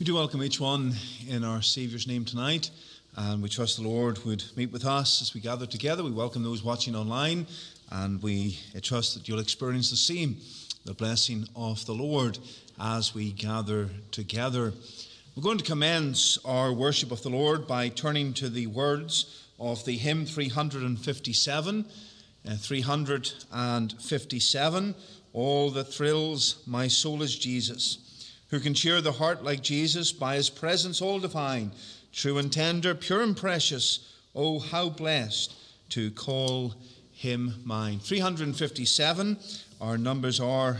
We do welcome each one in our Saviour's name tonight, and we trust the Lord would meet with us as we gather together. We welcome those watching online, and we trust that you'll experience the same, the blessing of the Lord as we gather together. We're going to commence our worship of the Lord by turning to the words of the hymn 357. 357, all that thrills my soul is Jesus, who can cheer the heart like Jesus by his presence all divine, true and tender, pure and precious, oh how blessed to call him mine. 357, our numbers are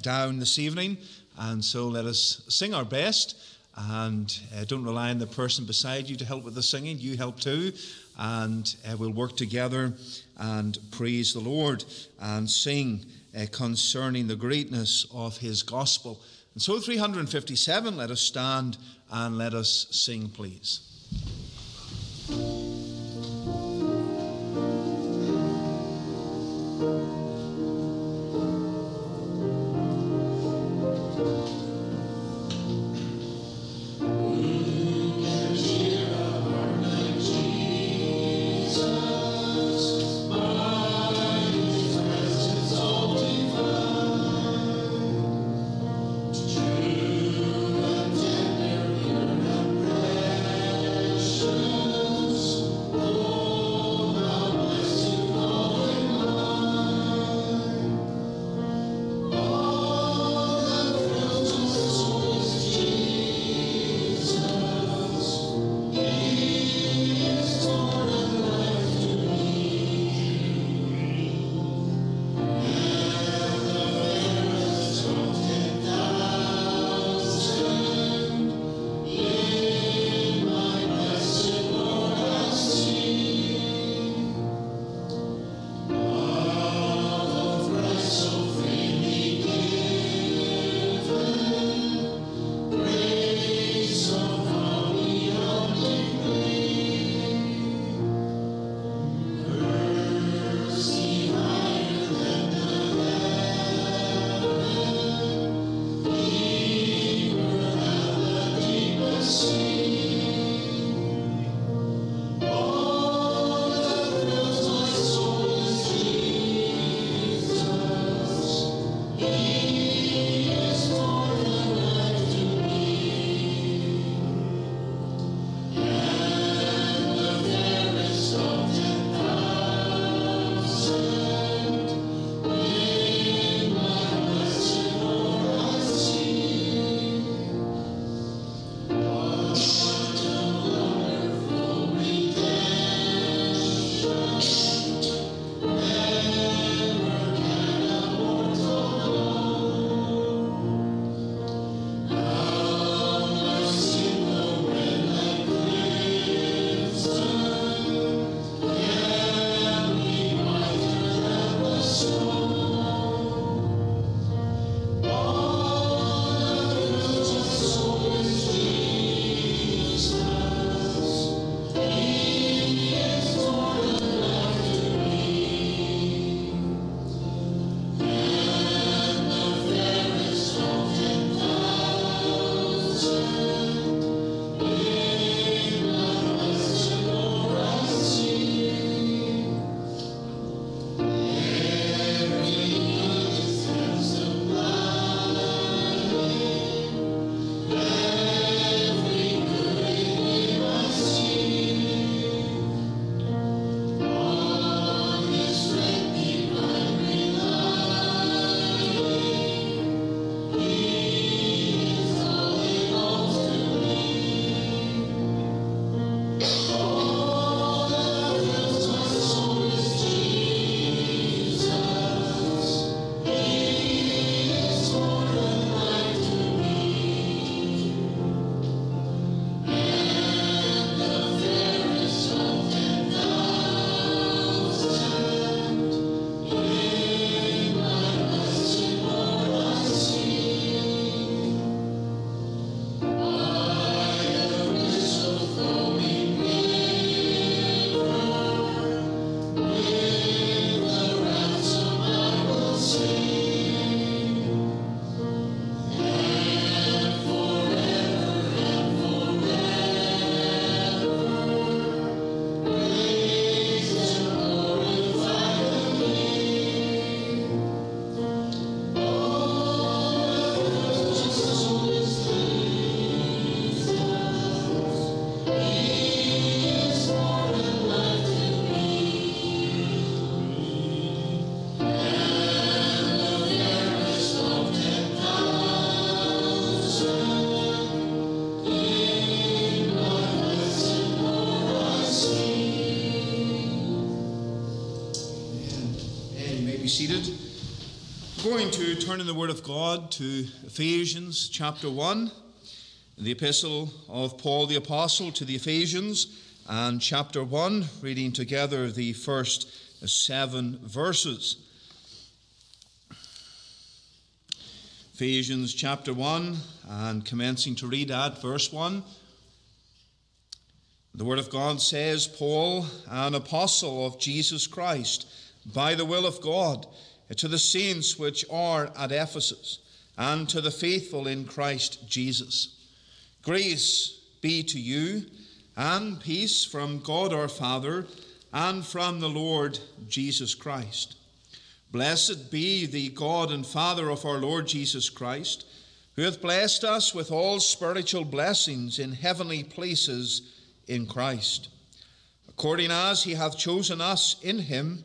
down this evening, and so let us sing our best, and don't rely on the person beside you to help with the singing, you help too. And we'll work together and praise the Lord and sing concerning the greatness of his gospel. And so 357, let us stand and let us sing, please. going to turn in the Word of God to Ephesians chapter 1, the epistle of Paul the Apostle to the Ephesians, and chapter 1, reading together the first 7 verses. Ephesians chapter 1, and commencing to read at verse 1. The Word of God says, Paul, an apostle of Jesus Christ, by the will of God, to the saints which are at Ephesus, and to the faithful in Christ Jesus. Grace be to you, and peace from God our Father, and from the Lord Jesus Christ. Blessed be the God and Father of our Lord Jesus Christ, who hath blessed us with all spiritual blessings in heavenly places in Christ, according as he hath chosen us in him,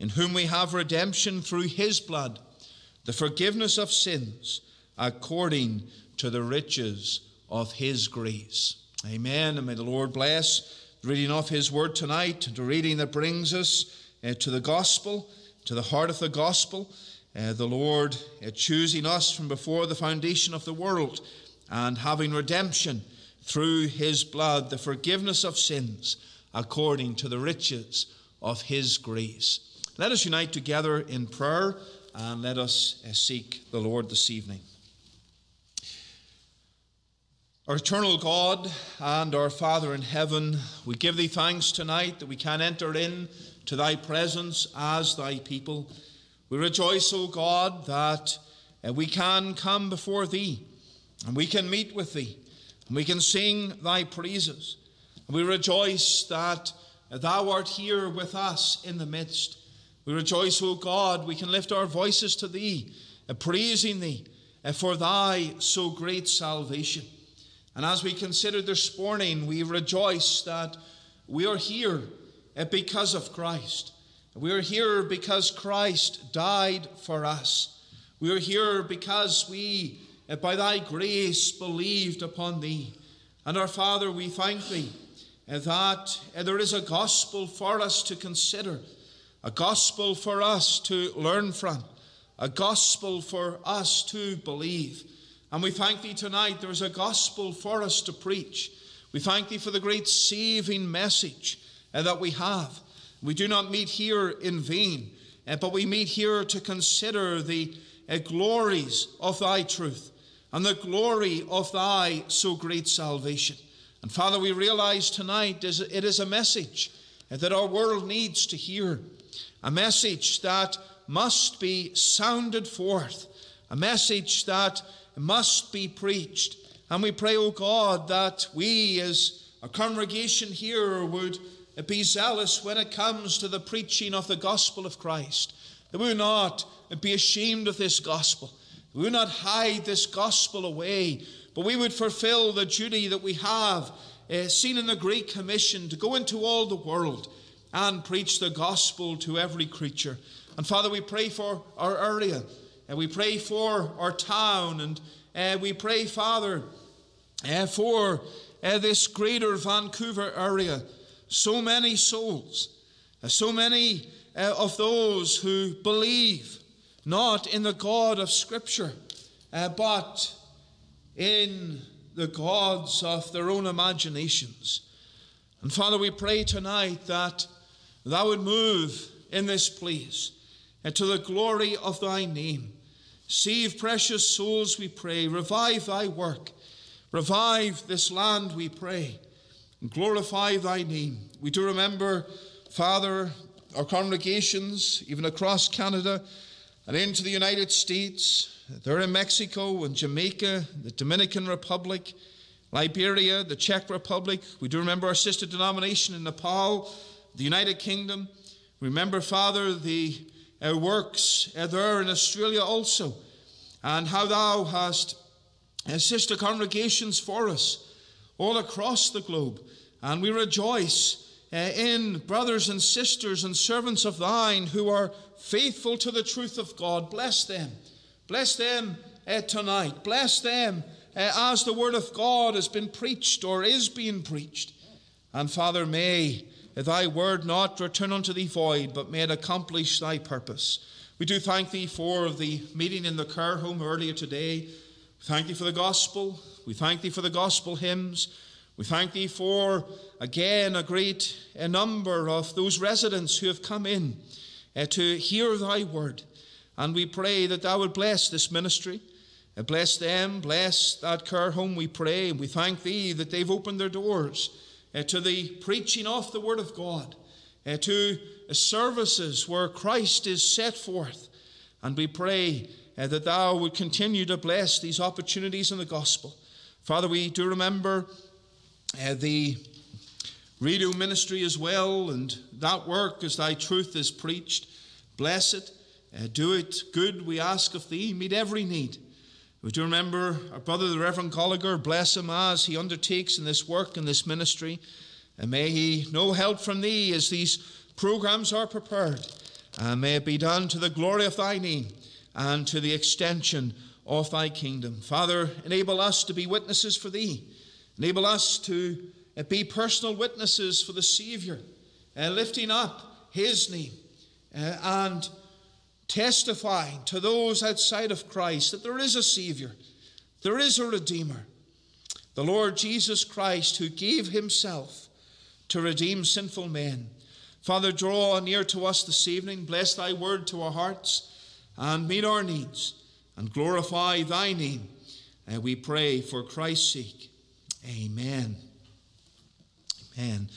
in whom we have redemption through his blood, the forgiveness of sins, according to the riches of his grace. Amen. And may the Lord bless the reading of his word tonight, the reading that brings us to the gospel, to the heart of the gospel, the Lord choosing us from before the foundation of the world and having redemption through his blood, the forgiveness of sins, according to the riches of his grace. Let us unite together in prayer, and let us seek the Lord this evening. Our eternal God and our Father in heaven, we give thee thanks tonight that we can enter in to thy presence as thy people. We rejoice, O God, that we can come before thee, and we can meet with thee, and we can sing thy praises. And we rejoice that thou art here with us in the midst. We rejoice, O God, we can lift our voices to thee, praising thee for thy so great salvation. And as we consider this morning, we rejoice that we are here because of Christ. We are here because Christ died for us. We are here because we, by thy grace, believed upon thee. And our Father, we thank thee that there is a gospel for us to consider, a gospel for us to learn from, a gospel for us to believe. And we thank thee tonight there is a gospel for us to preach. We thank thee for the great saving message that we have. We do not meet here in vain, but we meet here to consider the glories of thy truth and the glory of thy so great salvation. And Father, we realize tonight it is a message that our world needs to hear. A message that must be sounded forth, a message that must be preached. And we pray, O God, that we as a congregation here would be zealous when it comes to the preaching of the gospel of Christ, that we would not be ashamed of this gospel, that we would not hide this gospel away, but we would fulfill the duty that we have seen in the Great Commission to go into all the world and preach the gospel to every creature. And Father, we pray for our area, and we pray for our town, and we pray, Father, for this greater Vancouver area. So many souls, so many of those who believe not in the God of Scripture, but in the gods of their own imaginations. And Father, we pray tonight that thou would move in this place to the glory of thy name. Save precious souls, we pray. Revive thy work. Revive this land, we pray. And glorify thy name. We do remember, Father, our congregations, even across Canada and into the United States. They're in Mexico and Jamaica, the Dominican Republic, Liberia, the Czech Republic. We do remember our sister denomination in Nepal, the United Kingdom. Remember, Father, the works there in Australia also. and how thou hast sister congregations for us all across the globe. And we rejoice in brothers and sisters and servants of thine who are faithful to the truth of God. Bless them. Bless them tonight. Bless them as the word of God has been preached or is being preached. And Father, may thy word not return unto thee void, but may it accomplish thy purpose. We do thank thee for the meeting in the care home earlier today. We thank thee for the gospel. We thank thee for the gospel hymns. We thank thee for, again, a great number of those residents who have come in to hear thy word. And we pray that thou would bless this ministry. Bless them, bless that care home, we pray. And we thank thee that they've opened their doors to the preaching of the word of God, to services where Christ is set forth. And we pray that thou would continue to bless these opportunities in the gospel. Father, we do remember the radio ministry as well, and that work as thy truth is preached. Bless it, do it good, we ask of thee, meet every need. We do remember our brother, the Reverend Gallagher. Bless him as he undertakes in this work, in this ministry, and may he no help from thee as these programs are prepared, and may it be done to the glory of thy name and to the extension of thy kingdom. Father, enable us to be witnesses for thee. Enable us to be personal witnesses for the Savior, lifting up his name and testifying to those outside of Christ that there is a Savior, there is a Redeemer, the Lord Jesus Christ, who gave himself to redeem sinful men. Father, draw near to us this evening. Bless thy word to our hearts and meet our needs and glorify thy name. And we pray for Christ's sake. Amen. Amen.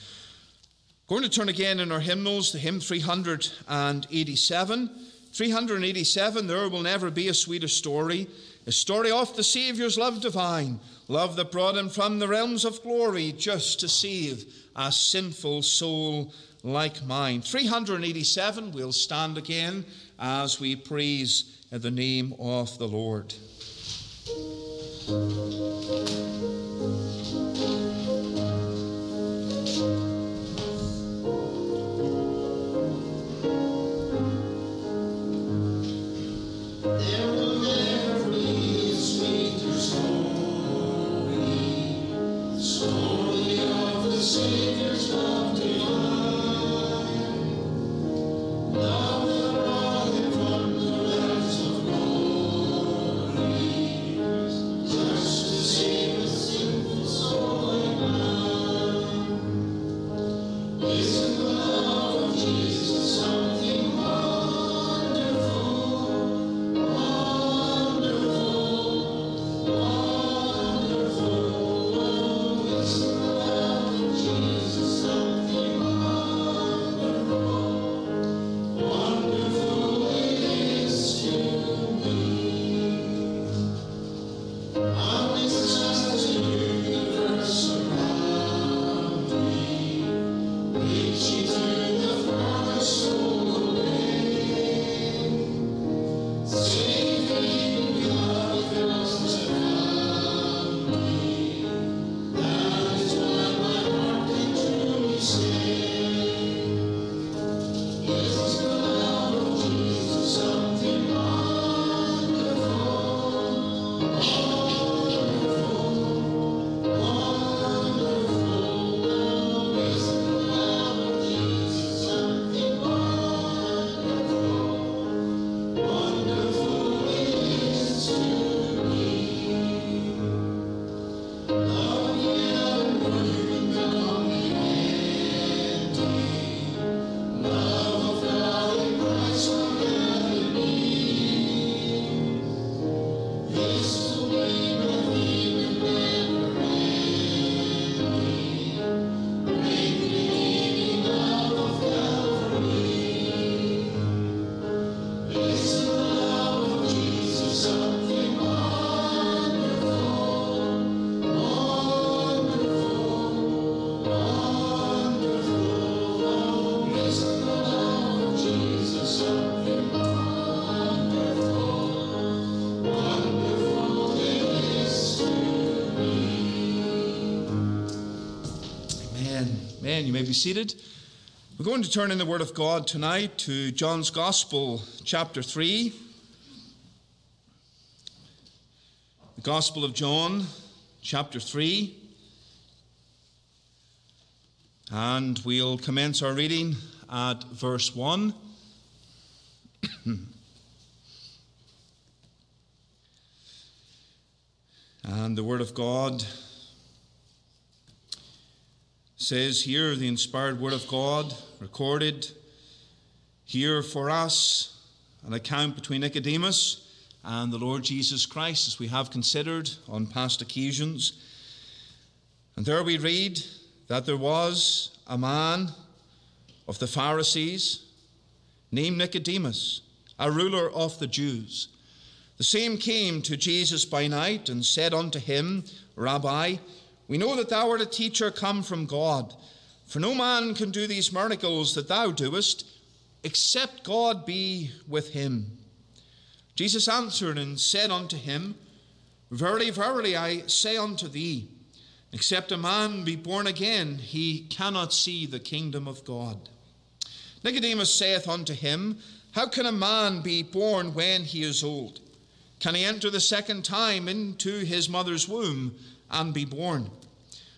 Going to turn again in our hymnals, the hymn 387. 387, there will never be a sweeter story. A story of the Saviour's love divine. Love that brought him from the realms of glory just to save a sinful soul like mine. 387, we'll stand again as we praise the name of the Lord. Amen. You may be seated. We're going to turn in the Word of God tonight to John's Gospel, chapter 3. The Gospel of John, chapter 3. And we'll commence our reading at verse 1. And the Word of God says here, the inspired Word of God recorded here for us, an account between Nicodemus and the Lord Jesus Christ, as we have considered on past occasions. And there we read that there was a man of the Pharisees named Nicodemus, a ruler of the Jews. The same came to Jesus by night and said unto him, Rabbi, we know that thou art a teacher come from God, for no man can do these miracles that thou doest, except God be with him. Jesus answered and said unto him, Verily, verily, I say unto thee, except a man be born again, he cannot see the kingdom of God. Nicodemus saith unto him, How can a man be born when he is old? Can he enter the second time into his mother's womb and be born?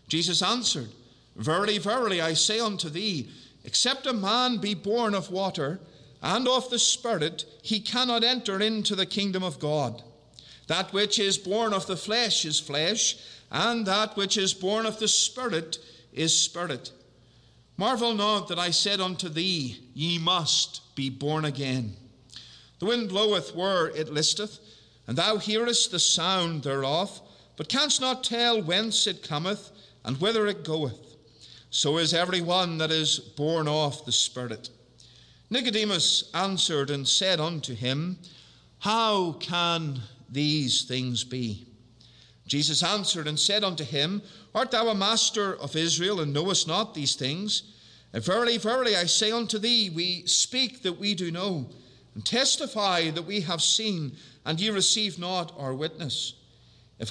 Jesus answered, Verily, verily, I say unto thee, except a man be born of water and of the Spirit, he cannot enter into the kingdom of God. That which is born of the flesh is flesh, and that which is born of the Spirit is spirit. Marvel not that I said unto thee, Ye must be born again. The wind bloweth where it listeth, and thou hearest the sound thereof, but canst not tell whence it cometh and whither it goeth. So is every one that is born of the Spirit. Nicodemus answered and said unto him, How can these things be? Jesus answered and said unto him, Art thou a master of Israel, and knowest not these things? And verily, verily, I say unto thee, we speak that we do know, and testify that we have seen, and ye receive not our witness. If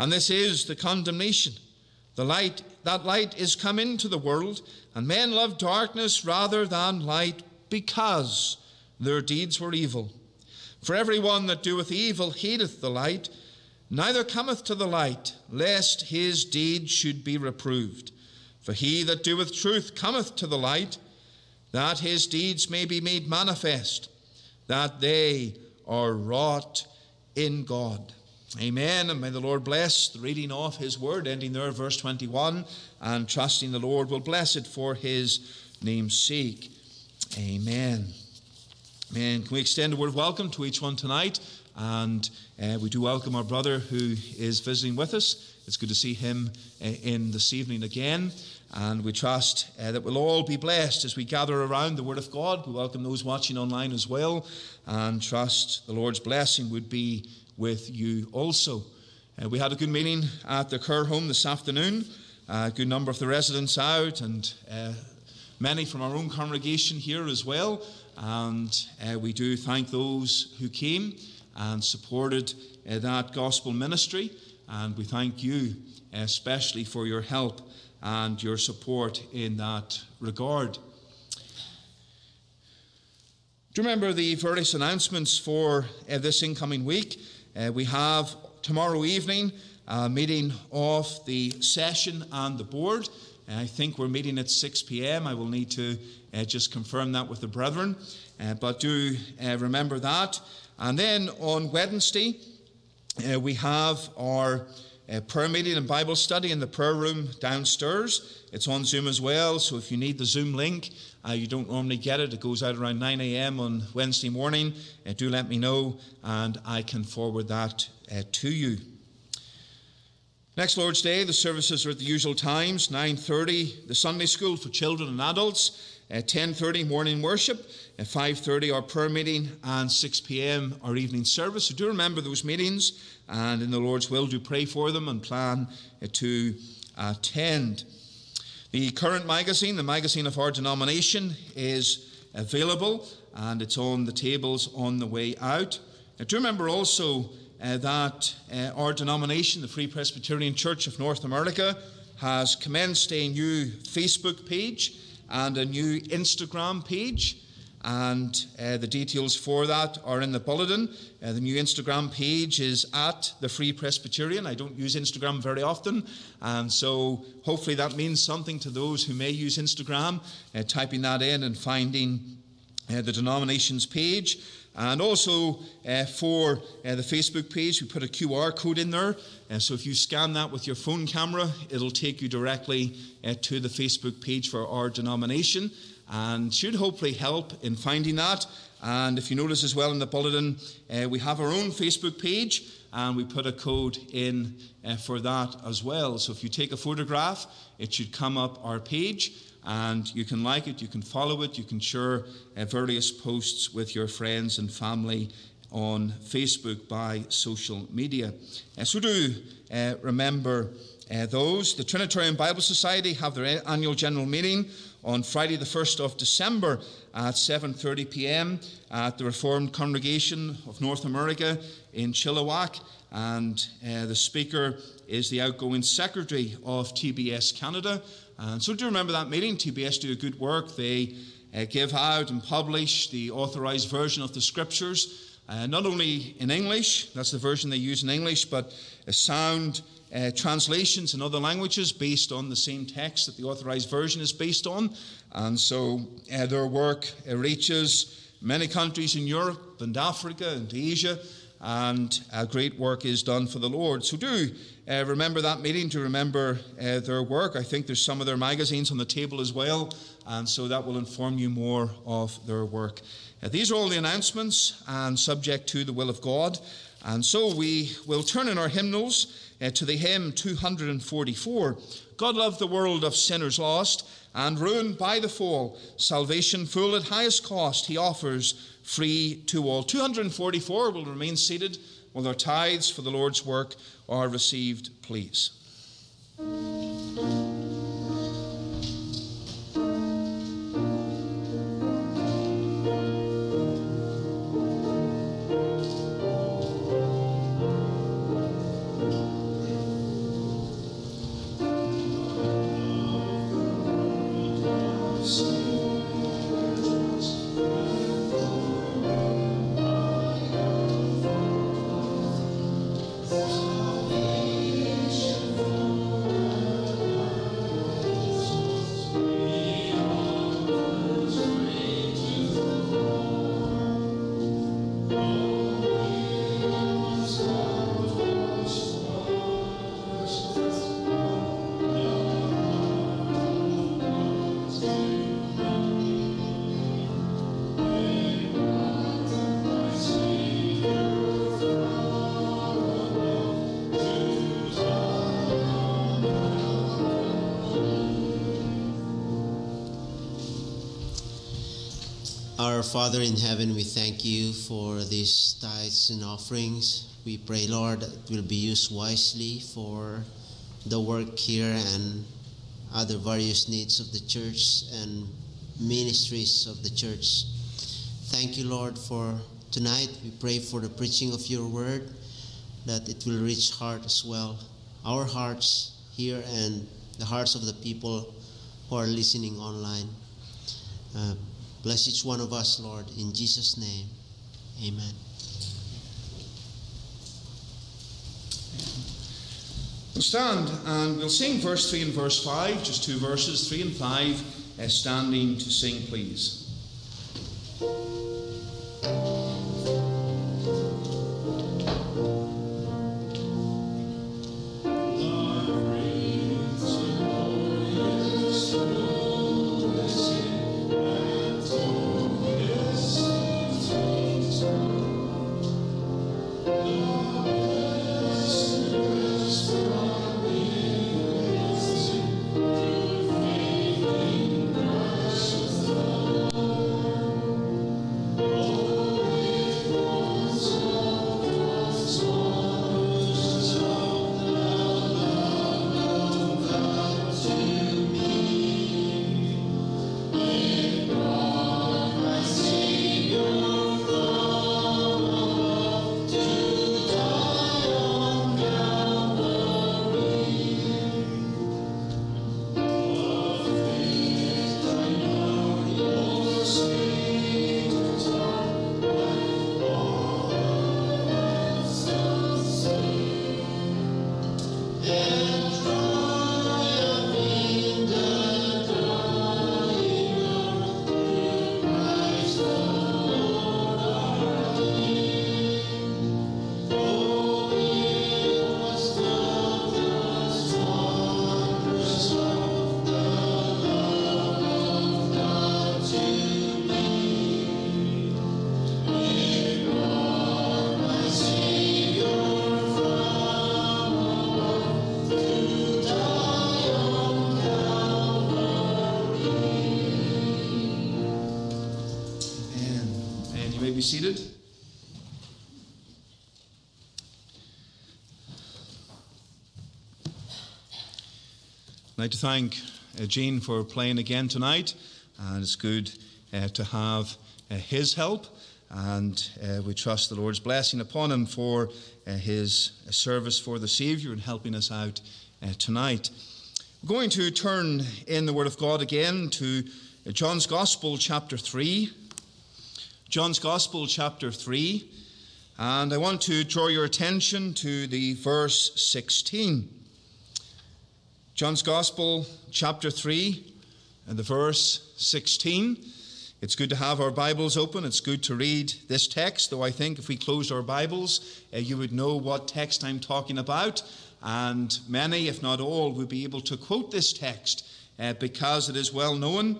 And this is the condemnation. That light is come into the world, and men love darkness rather than light, because their deeds were evil. For every one that doeth evil hateth the light, neither cometh to the light, lest his deeds should be reproved. For he that doeth truth cometh to the light, that his deeds may be made manifest, that they are wrought in God. Amen. And may the Lord bless the reading of his word, ending there, verse 21, and trusting the Lord will bless it for his name's sake. Amen. Amen. Can we extend a word of welcome to each one tonight? And we do welcome our brother who is visiting with us. It's good to see him in this evening again. And we trust that we'll all be blessed as we gather around the Word of God. We welcome those watching online as well, and trust the Lord's blessing would be with you also. We had a good meeting at the Kerr home this afternoon. A good number of the residents out, and many from our own congregation here as well. And we do thank those who came and supported that gospel ministry. And we thank you especially for your help and your support in that regard. Do you remember the various announcements for this incoming week? We have tomorrow evening a meeting of the session and the board. I think we're meeting at 6 p.m. I will need to just confirm that with the brethren, but do remember that. And then on Wednesday, we have our prayer meeting and Bible study in the prayer room downstairs. It's on Zoom as well, so if you need the Zoom link, you don't normally get it. It goes out around 9 a.m. on Wednesday morning. Do let me know, and I can forward that to you. Next Lord's Day, the services are at the usual times, 9:30, the Sunday school for children and adults, 10:30 morning worship, 5:30 our prayer meeting, and 6 p.m. our evening service. So do remember those meetings, and in the Lord's will, do pray for them and plan to attend. The current magazine, the magazine of our denomination, is available, and it's on the tables on the way out. Now, do remember also that our denomination, the Free Presbyterian Church of North America, has commenced a new Facebook page and a new Instagram page, and the details for that are in the bulletin. The new Instagram page is at the Free Presbyterian. I don't use Instagram very often, and so hopefully that means something to those who may use Instagram, typing that in and finding the denomination's page. And also for the Facebook page, we put a QR code in there. So if you scan that with your phone camera, it'll take you directly to the Facebook page for our denomination, and should hopefully help in finding that. And if you notice as well in the bulletin, we have our own Facebook page, and we put a code in for that as well. So if you take a photograph, it should come up our page, and you can like it, you can follow it, you can share various posts with your friends and family on Facebook by social media. So do remember those. The Trinitarian Bible Society have their annual general meeting on Friday the 1st of December at 7:30 p.m. at the Reformed Congregation of North America in Chilliwack, and the speaker is the outgoing secretary of TBS Canada. And so do remember that meeting. TBS do a good work. They give out and publish the authorized version of the scriptures, not only in English, that's the version they use in English, but a sound translations in other languages based on the same text that the authorized version is based on. And so their work reaches many countries in Europe and Africa and Asia, and great work is done for the Lord. So do remember that meeting, to remember their work. I think there's some of their magazines on the table as well, and so that will inform you more of their work. These are all the announcements, and subject to the will of God. And so we will turn in our hymnals to the hymn 244. God loved the world of sinners lost and ruined by the fall. Salvation full at highest cost he offers, free to all. 244 will remain seated while their tithes for the Lord's work are received, please. Our Father in heaven, we thank you for these tithes and offerings. We pray, Lord, that it will be used wisely for the work here and other various needs of the church and ministries of the church. Thank you, Lord, for tonight. We pray for the preaching of your word, that it will reach heart as well, our hearts here and the hearts of the people who are listening online. Bless each one of us, Lord, in Jesus' name. Amen. We'll stand and we'll sing verse 3 and verse 5, just two verses, 3 and 5, standing to sing, please. Be seated. I'd like to thank Gene for playing again tonight, and it's good to have his help, and we trust the Lord's blessing upon him for his service for the Saviour and helping us out tonight. We're going to turn in the Word of God again to John's Gospel, chapter 3. John's Gospel, chapter 3, and I want to draw your attention to the verse 16. John's Gospel, chapter 3, and the verse 16. It's good to have our Bibles open. It's good to read this text, though I think if we closed our Bibles, you would know what text I'm talking about, and many, if not all, would be able to quote this text because it is well known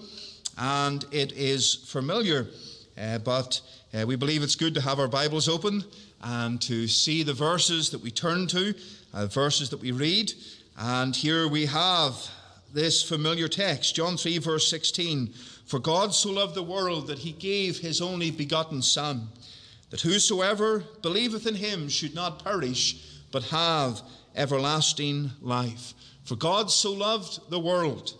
and it is familiar. But we believe it's good to have our Bibles open and to see the verses that we turn to, verses that we read. And here we have this familiar text, John 3, verse 16. For God so loved the world that he gave his only begotten Son, that whosoever believeth in him should not perish, but have everlasting life. For God so loved the world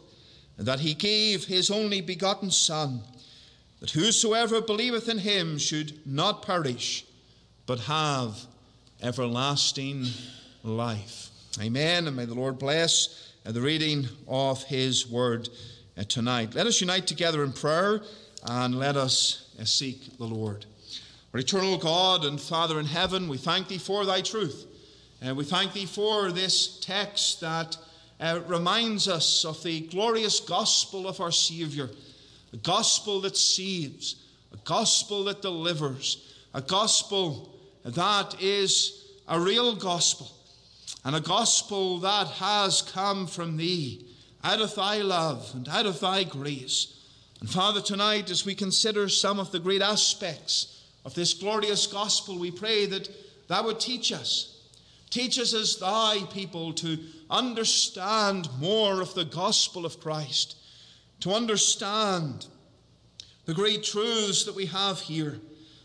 that he gave his only begotten Son, that whosoever believeth in him should not perish, but have everlasting life. Amen, and may the Lord bless the reading of his word tonight. Let us unite together in prayer, and let us seek the Lord. Our eternal God and Father in heaven, we thank thee for thy truth, and we thank thee for this text that reminds us of the glorious gospel of our Saviour, a gospel that saves, a gospel that delivers, a gospel that is a real gospel, and a gospel that has come from thee, out of thy love and out of thy grace. And Father, tonight, as we consider some of the great aspects of this glorious gospel, we pray that thou would teach us as thy people to understand more of the gospel of Christ, to understand the great truths that we have here.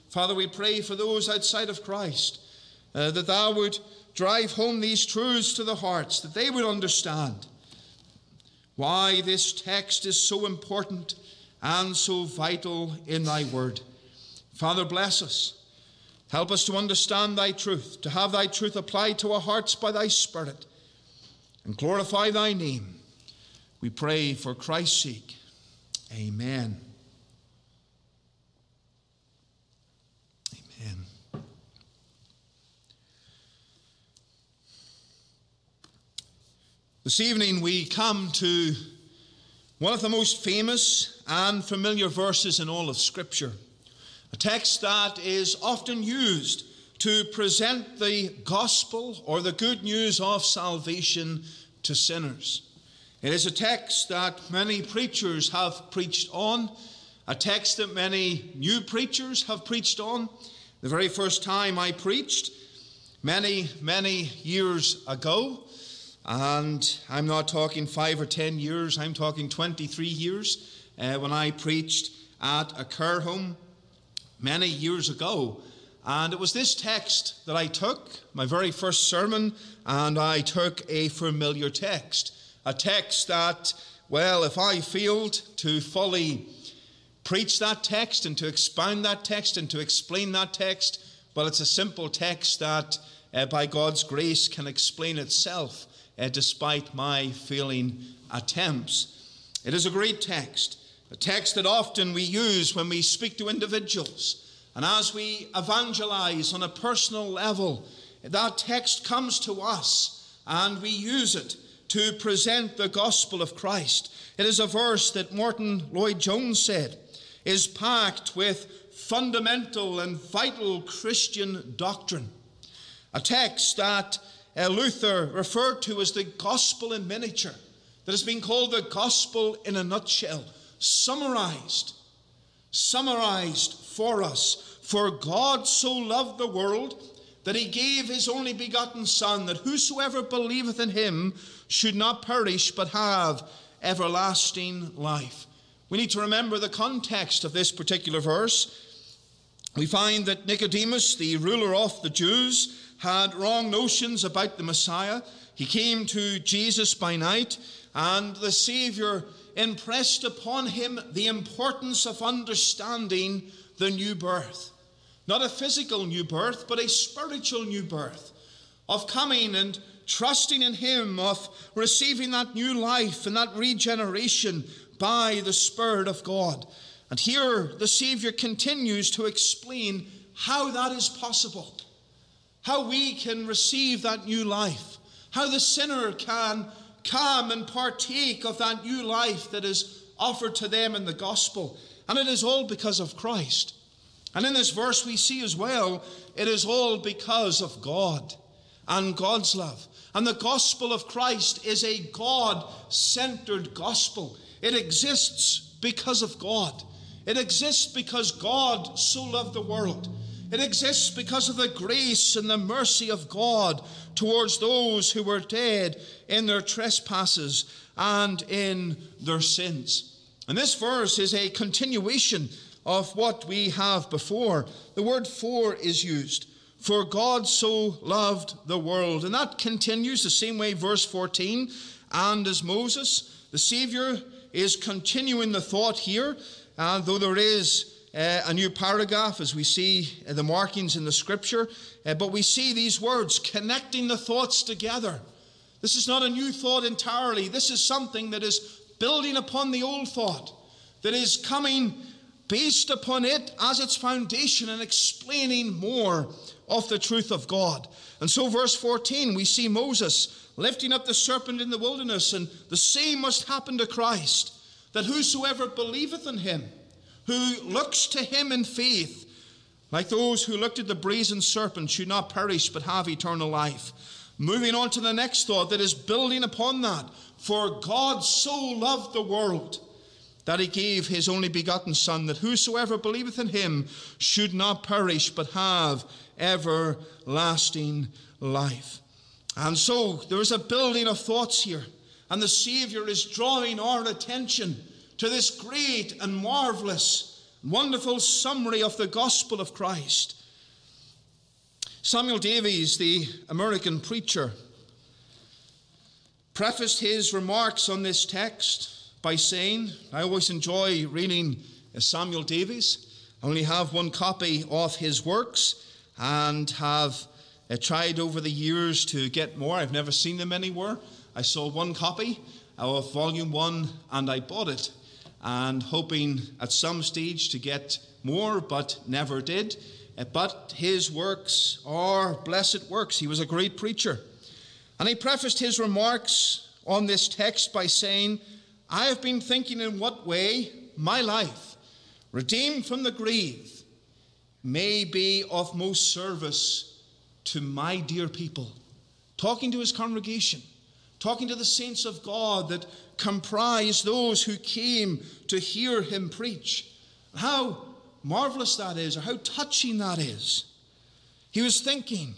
Father, we pray for those outside of Christ, that thou would drive home these truths to the hearts, that they would understand why this text is so important and so vital in thy word. Father, bless us. Help us to understand thy truth, to have thy truth applied to our hearts by thy Spirit, and glorify thy name. We pray for Christ's sake. Amen. Amen. This evening we come to one of the most famous and familiar verses in all of Scripture, a text that is often used to present the gospel or the good news of salvation to sinners. It is a text that many preachers have preached on, a text that many new preachers have preached on. The very first time I preached, many years ago, and I'm not talking 5 or 10 years, I'm talking 23 years, when I preached at a care home many years ago. And it was this text that I took, my very first sermon, and I took a familiar text. A text that, well, if I failed to fully preach that text and to expound that text and to explain that text, well, it's a simple text that, by God's grace, can explain itself despite my failing attempts. It is a great text, a text that often we use when we speak to individuals. And as we evangelize on a personal level, that text comes to us and we use it to present the gospel of Christ. It is a verse that Martyn Lloyd-Jones said is packed with fundamental and vital Christian doctrine. A text that Luther referred to as the gospel in miniature, that has been called the gospel in a nutshell, summarized for us. For God so loved the world that he gave his only begotten Son, that whosoever believeth in him should not perish but have everlasting life. We need to remember the context of this particular verse. We find that Nicodemus, the ruler of the Jews, had wrong notions about the Messiah. He came to Jesus by night, and the Savior impressed upon him the importance of understanding the new birth. Not a physical new birth, but a spiritual new birth, of coming and trusting in him, of receiving that new life and that regeneration by the Spirit of God. And here the Savior continues to explain how that is possible, how we can receive that new life, how the sinner can come and partake of that new life that is offered to them in the gospel. And it is all because of Christ. And in this verse we see as well, it is all because of God and God's love. And the gospel of Christ is a God-centered gospel. It exists because of God. It exists because God so loved the world. It exists because of the grace and the mercy of God towards those who were dead in their trespasses and in their sins. And this verse is a continuation of what we have before. The word for is used. For God so loved the world. And that continues the same way, verse 14. And as Moses, the Savior is continuing the thought here. And though there is a new paragraph, as we see the markings in the Scripture, but we see these words connecting the thoughts together. This is not a new thought entirely. This is something that is building upon the old thought, that is coming based upon it as its foundation and explaining more of the truth of God. And so verse 14, we see Moses lifting up the serpent in the wilderness, and the same must happen to Christ, that whosoever believeth in him, who looks to him in faith, like those who looked at the brazen serpent, should not perish but have eternal life. Moving on to the next thought that is building upon that. For God so loved the world that he gave his only begotten Son, that whosoever believeth in him should not perish but have everlasting life. And so there is a building of thoughts here. And the Savior is drawing our attention to this great and marvelous, wonderful summary of the gospel of Christ. Samuel Davies, the American preacher, prefaced his remarks on this text by saying, I always enjoy reading Samuel Davies. I only have one copy of his works and have tried over the years to get more. I've never seen them anywhere. I saw one copy of Volume 1 and I bought it, and hoping at some stage to get more, but never did. But his works are blessed works. He was a great preacher. And he prefaced his remarks on this text by saying, I have been thinking in what way my life, redeemed from the grave, may be of most service to my dear people. Talking to his congregation, talking to the saints of God that comprise those who came to hear him preach. How marvelous that is, or how touching that is. He was thinking,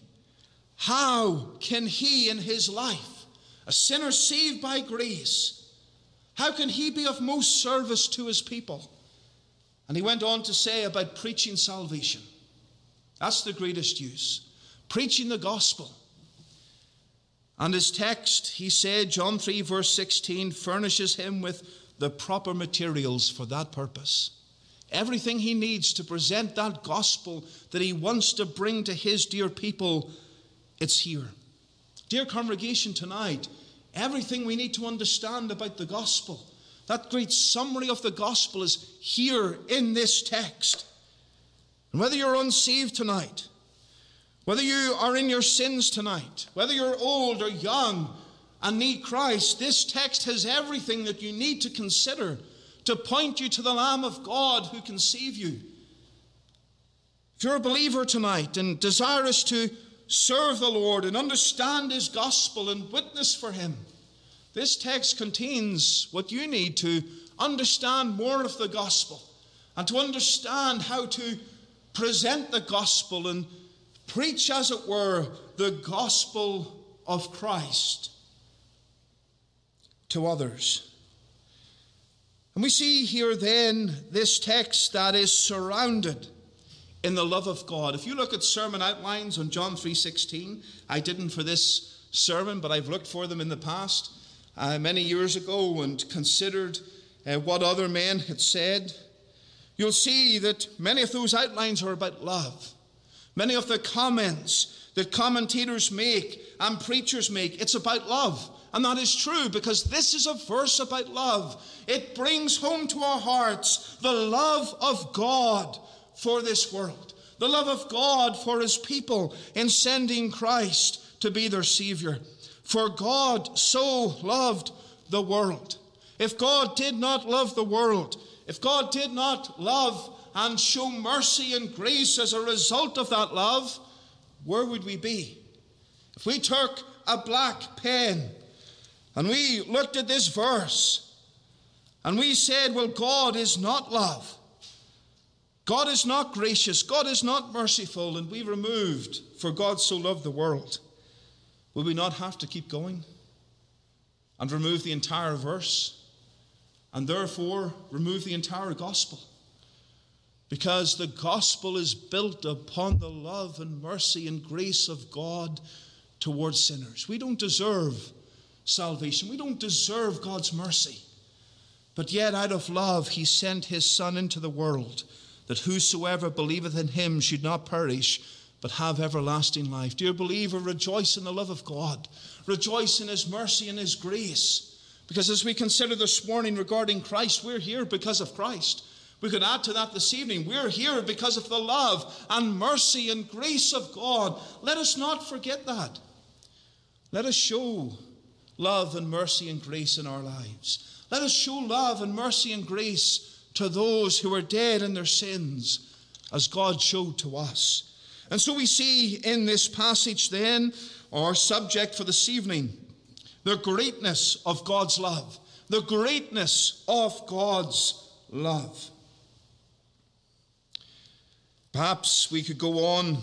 how can he in his life, a sinner saved by grace, how can he be of most service to his people? And he went on to say about preaching salvation. That's the greatest use. Preaching the gospel. And his text, he said, John 3, verse 16, furnishes him with the proper materials for that purpose. Everything he needs to present that gospel that he wants to bring to his dear people, it's here. Dear congregation, tonight, everything we need to understand about the gospel, that great summary of the gospel is here in this text. And whether you're unsaved tonight, whether you are in your sins tonight, whether you're old or young and need Christ, this text has everything that you need to consider to point you to the Lamb of God who can save you. If you're a believer tonight and desirous to serve the Lord and understand his gospel and witness for him, this text contains what you need to understand more of the gospel and to understand how to present the gospel and preach, as it were, the gospel of Christ to others. And we see here then this text that is surrounded in the love of God. If you look at sermon outlines on John 3:16, I didn't for this sermon, but I've looked for them in the past many years ago and considered what other men had said. You'll see that many of those outlines are about love. Many of the comments that commentators make and preachers make, it's about love. And that is true, because this is a verse about love. It brings home to our hearts the love of God for this world, the love of God for his people in sending Christ to be their Savior. For God so loved the world. If God did not love the world, if God did not love and show mercy and grace as a result of that love, where would we be? If we took a black pen and we looked at this verse and we said, well, God is not love. God is not gracious. God is not merciful. And we removed, for God so loved the world. Would we not have to keep going and remove the entire verse and therefore remove the entire gospel? Because the gospel is built upon the love and mercy and grace of God towards sinners. We don't deserve salvation. We don't deserve God's mercy. But yet, out of love, he sent his Son into the world, that whosoever believeth in him should not perish, but have everlasting life. Dear believer, rejoice in the love of God. Rejoice in his mercy and his grace. Because as we consider this morning regarding Christ, we're here because of Christ. We could add to that this evening. We're here because of the love and mercy and grace of God. Let us not forget that. Let us show love and mercy and grace in our lives. Let us show love and mercy and grace to those who are dead in their sins, as God showed to us. And so we see in this passage then, our subject for this evening, the greatness of God's love. The greatness of God's love. Perhaps we could go on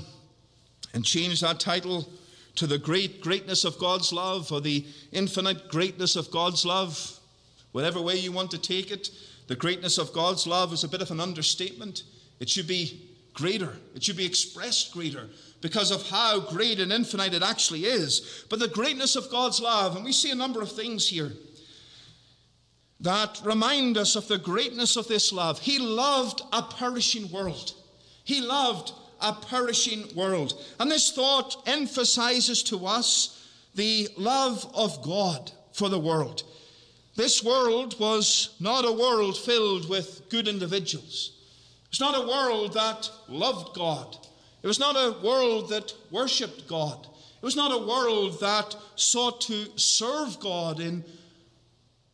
and change that title to the greatness of God's love, or the infinite greatness of God's love. Whatever way you want to take it, the greatness of God's love is a bit of an understatement. It should be greater. It should be expressed greater because of how great and infinite it actually is. But the greatness of God's love, and we see a number of things here that remind us of the greatness of this love. He loved a perishing world. He loved a perishing world. And this thought emphasizes to us the love of God for the world. This world was not a world filled with good individuals. It was not a world that loved God. It was not a world that worshipped God. It was not a world that sought to serve God in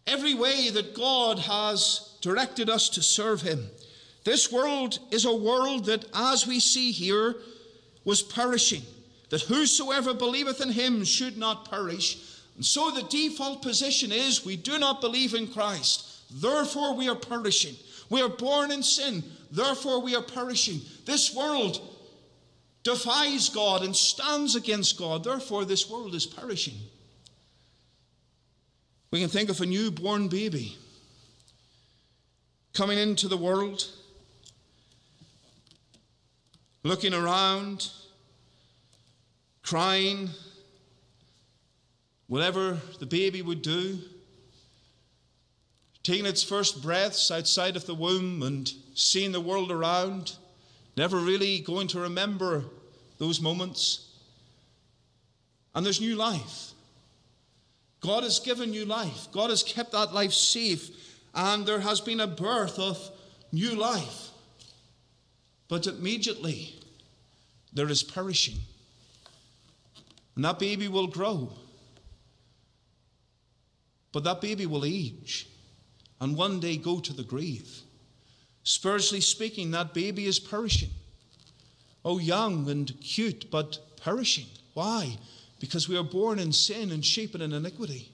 every way that God has directed us to serve him. This world is a world that, as we see here, was perishing, that whosoever believeth in him should not perish. And so the default position is we do not believe in Christ. Therefore we are perishing. We are born in sin. Therefore we are perishing. This world defies God and stands against God. Therefore this world is perishing. We can think of a newborn baby coming into the world, looking around, crying, whatever the baby would do, taking its first breaths outside of the womb and seeing the world around, never really going to remember those moments. And there's new life. God has given new life. God has kept that life safe, and there has been a birth of new life. But immediately, there is perishing. And that baby will grow. But that baby will age and one day go to the grave. Spiritually speaking, that baby is perishing. Oh, young and cute, but perishing. Why? Because we are born in sin and shapen in iniquity.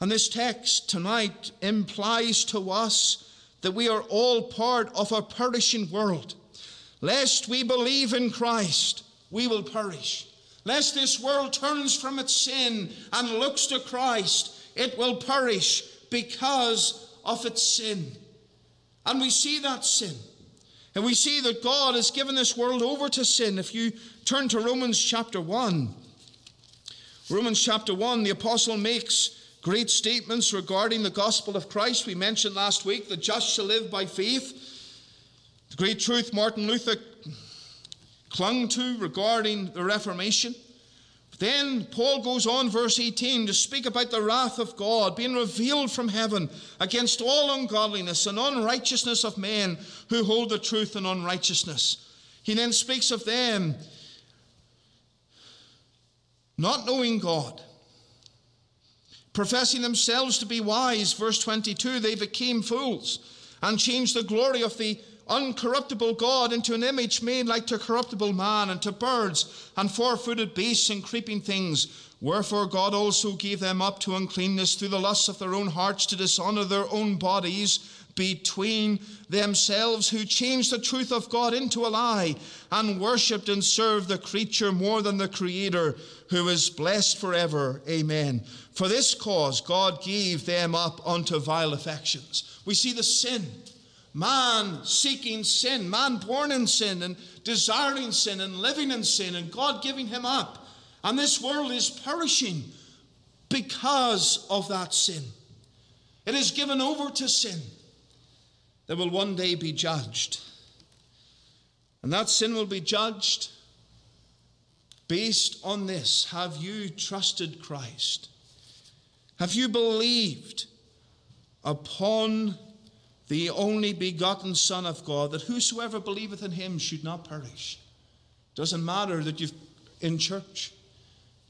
And this text tonight implies to us that we are all part of a perishing world. Lest we believe in Christ, we will perish. Lest this world turns from its sin and looks to Christ, it will perish because of its sin. And we see that sin. And we see that God has given this world over to sin. If you turn to Romans chapter 1, the apostle makes great statements regarding the gospel of Christ. We mentioned last week, the just shall live by faith. The great truth Martin Luther clung to regarding the Reformation. But then Paul goes on, verse 18, to speak about the wrath of God being revealed from heaven against all ungodliness and unrighteousness of men who hold the truth in unrighteousness. He then speaks of them not knowing God, professing themselves to be wise. Verse 22, they became fools and changed the glory of the uncorruptible God into an image made like to corruptible man, and to birds and four-footed beasts and creeping things. Wherefore God also gave them up to uncleanness through the lusts of their own hearts, to dishonour their own bodies between themselves, who changed the truth of God into a lie, and worshipped and served the creature more than the Creator, who is blessed forever. Amen. For this cause God gave them up unto vile affections. We see the sin. Man seeking sin, man born in sin and desiring sin and living in sin, and God giving him up. And this world is perishing because of that sin. It is given over to sin that will one day be judged. And that sin will be judged based on this. Have you trusted Christ? Have you believed upon the only begotten Son of God, that whosoever believeth in him should not perish? Doesn't matter that you've in church.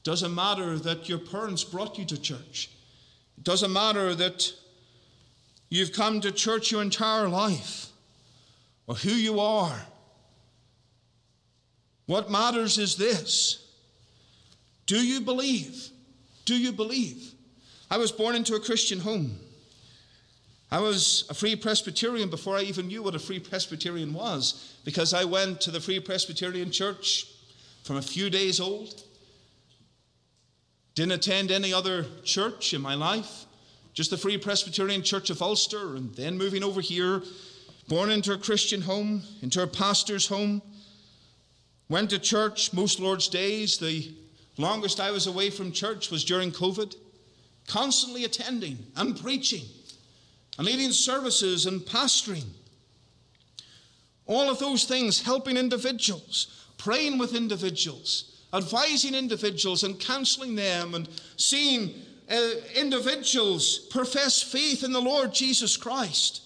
Doesn't matter that your parents brought you to church. It doesn't matter that you've come to church your entire life or who you are. What matters is this. Do you believe? Do you believe? I was born into a Christian home. I was a Free Presbyterian before I even knew what a Free Presbyterian was, because I went to the Free Presbyterian Church from a few days old. Didn't attend any other church in my life, just the Free Presbyterian Church of Ulster, and then moving over here, born into a Christian home, into a pastor's home. Went to church most Lord's days. The longest I was away from church was during COVID. Constantly attending and preaching, and leading services and pastoring. All of those things, helping individuals, praying with individuals, advising individuals and counseling them, and seeing individuals profess faith in the Lord Jesus Christ.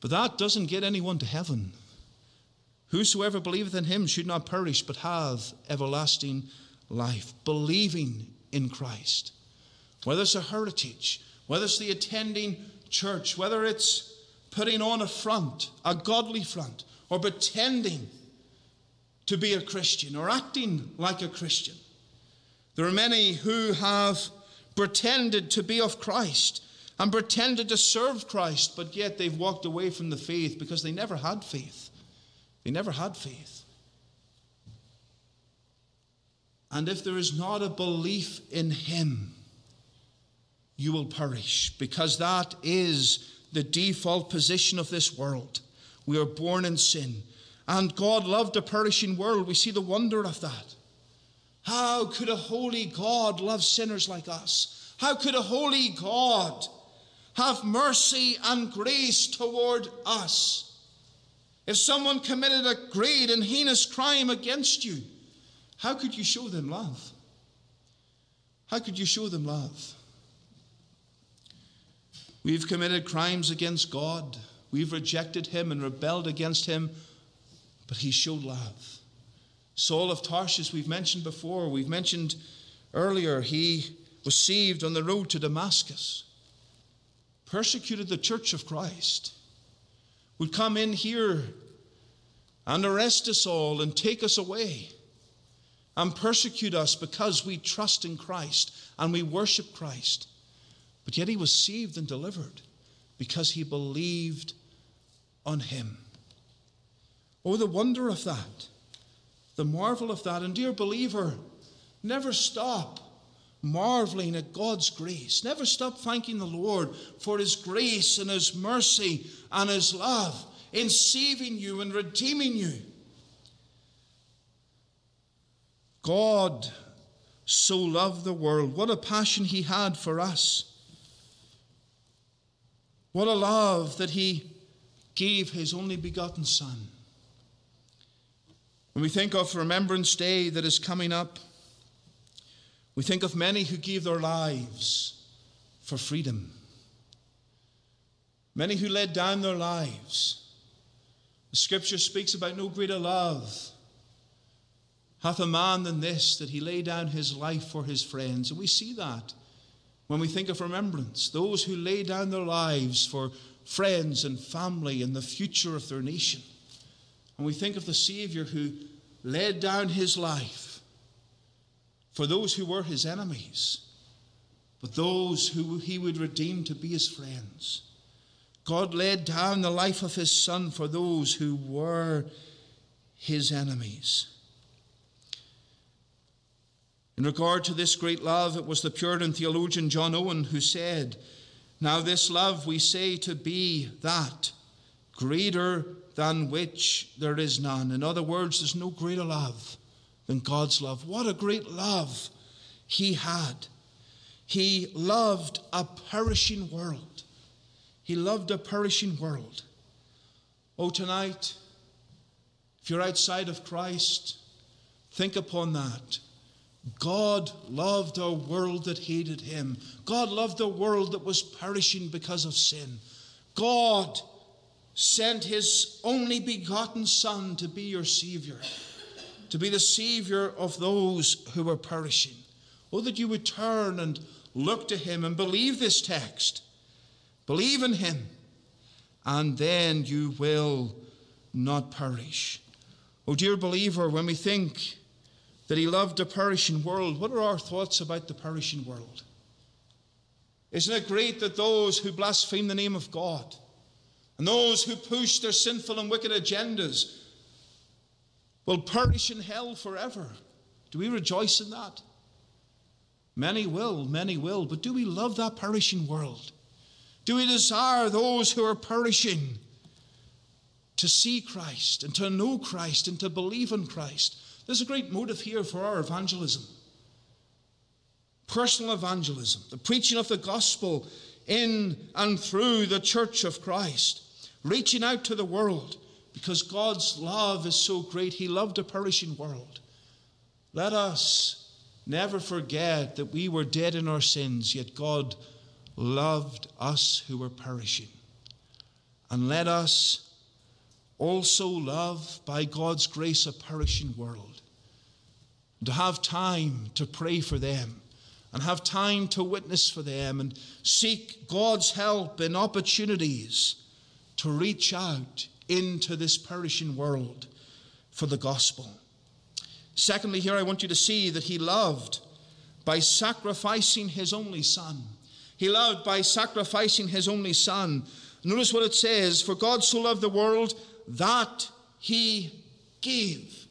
But that doesn't get anyone to heaven. Whosoever believeth in him should not perish, but have everlasting life. Believing in Christ. Whether it's a heritage, whether it's the attending church, whether it's putting on a front, a godly front, or pretending to be a Christian, or acting like a Christian. There are many who have pretended to be of Christ and pretended to serve Christ, but yet they've walked away from the faith because they never had faith. They never had faith. And if there is not a belief in him, you will perish, because that is the default position of this world. We are born in sin, and God loved a perishing world. We see the wonder of that. How could a holy God love sinners like us? How could a holy God have mercy and grace toward us? If someone committed a great and heinous crime against you, how could you show them love? How could you show them love? We've committed crimes against God. We've rejected him and rebelled against him, but he showed love. Saul of Tarsus, we've mentioned before, we've mentioned earlier, he was saved on the road to Damascus, persecuted the church of Christ, would come in here and arrest us all and take us away and persecute us because we trust in Christ and we worship Christ. But yet he was saved and delivered because he believed on him. Oh, the wonder of that. The marvel of that. And dear believer, never stop marveling at God's grace. Never stop thanking the Lord for his grace and his mercy and his love in saving you and redeeming you. God so loved the world. What a passion he had for us. What a love that he gave his only begotten Son. When we think of Remembrance Day that is coming up, we think of many who gave their lives for freedom. Many who laid down their lives. The Scripture speaks about no greater love hath a man than this, that he lay down his life for his friends. And we see that when we think of remembrance. Those who lay down their lives for friends and family and the future of their nation. And we think of the Savior who laid down his life for those who were his enemies, but those who he would redeem to be his friends. God laid down the life of his Son for those who were his enemies. In regard to this great love, it was the Puritan theologian John Owen who said, "Now this love we say to be that greater than which there is none." In other words, there's no greater love than God's love. What a great love he had. He loved a perishing world. He loved a perishing world. Oh, tonight, if you're outside of Christ, think upon that. God loved a world that hated him. God loved a world that was perishing because of sin. God sent his only begotten Son to be your Savior, to be the Savior of those who were perishing. Oh, that you would turn and look to him and believe this text. Believe in him, and then you will not perish. Oh, dear believer, when we think that he loved a perishing world, what are our thoughts about the perishing world? Isn't it great that those who blaspheme the name of God, and those who push their sinful and wicked agendas, will perish in hell forever? Do we rejoice in that? Many will, but do we love that perishing world? Do we desire those who are perishing to see Christ and to know Christ and to believe in Christ? There's a great motive here for our evangelism. Personal evangelism, the preaching of the gospel in and through the church of Christ, reaching out to the world, because God's love is so great. He loved a perishing world. Let us never forget that we were dead in our sins, yet God loved us who were perishing. and let us also love, by God's grace, a perishing world. To have time to pray for them and have time to witness for them and seek God's help in opportunities to reach out into this perishing world for the gospel. Secondly, here I want you to see that he loved by sacrificing his only son. He loved by sacrificing his only son. Notice what it says, for God so loved the world that he gave.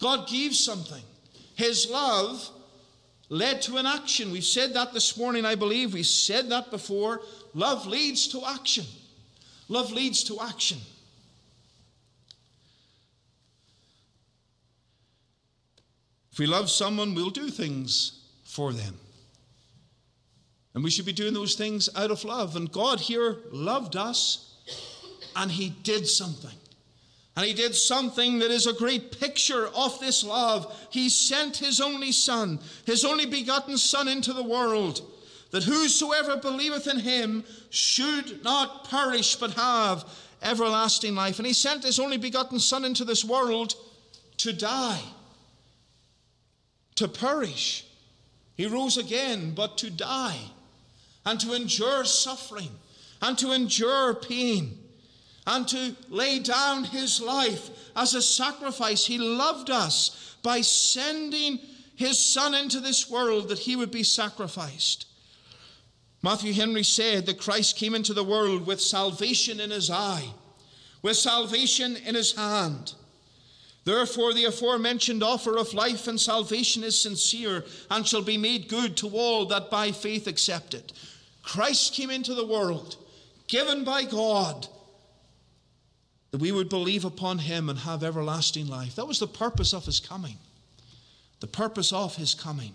God gave something. His love led to an action. We've said that this morning, I believe. We said that before. Love leads to action. Love leads to action. If we love someone, we'll do things for them. And we should be doing those things out of love. And God here loved us, and he did something. And he did something that is a great picture of this love. He sent his only son, his only begotten son, into the world, that whosoever believeth in him should not perish but have everlasting life. And he sent his only begotten son into this world to die, to perish. He rose again, but to die and to endure suffering and to endure pain, and to lay down his life as a sacrifice. He loved us by sending his son into this world that he would be sacrificed. Matthew Henry said that Christ came into the world with salvation in his eye, with salvation in his hand. Therefore, the aforementioned offer of life and salvation is sincere and shall be made good to all that by faith accept it. Christ came into the world, given by God, that we would believe upon him and have everlasting life. That was the purpose of his coming. The purpose of his coming.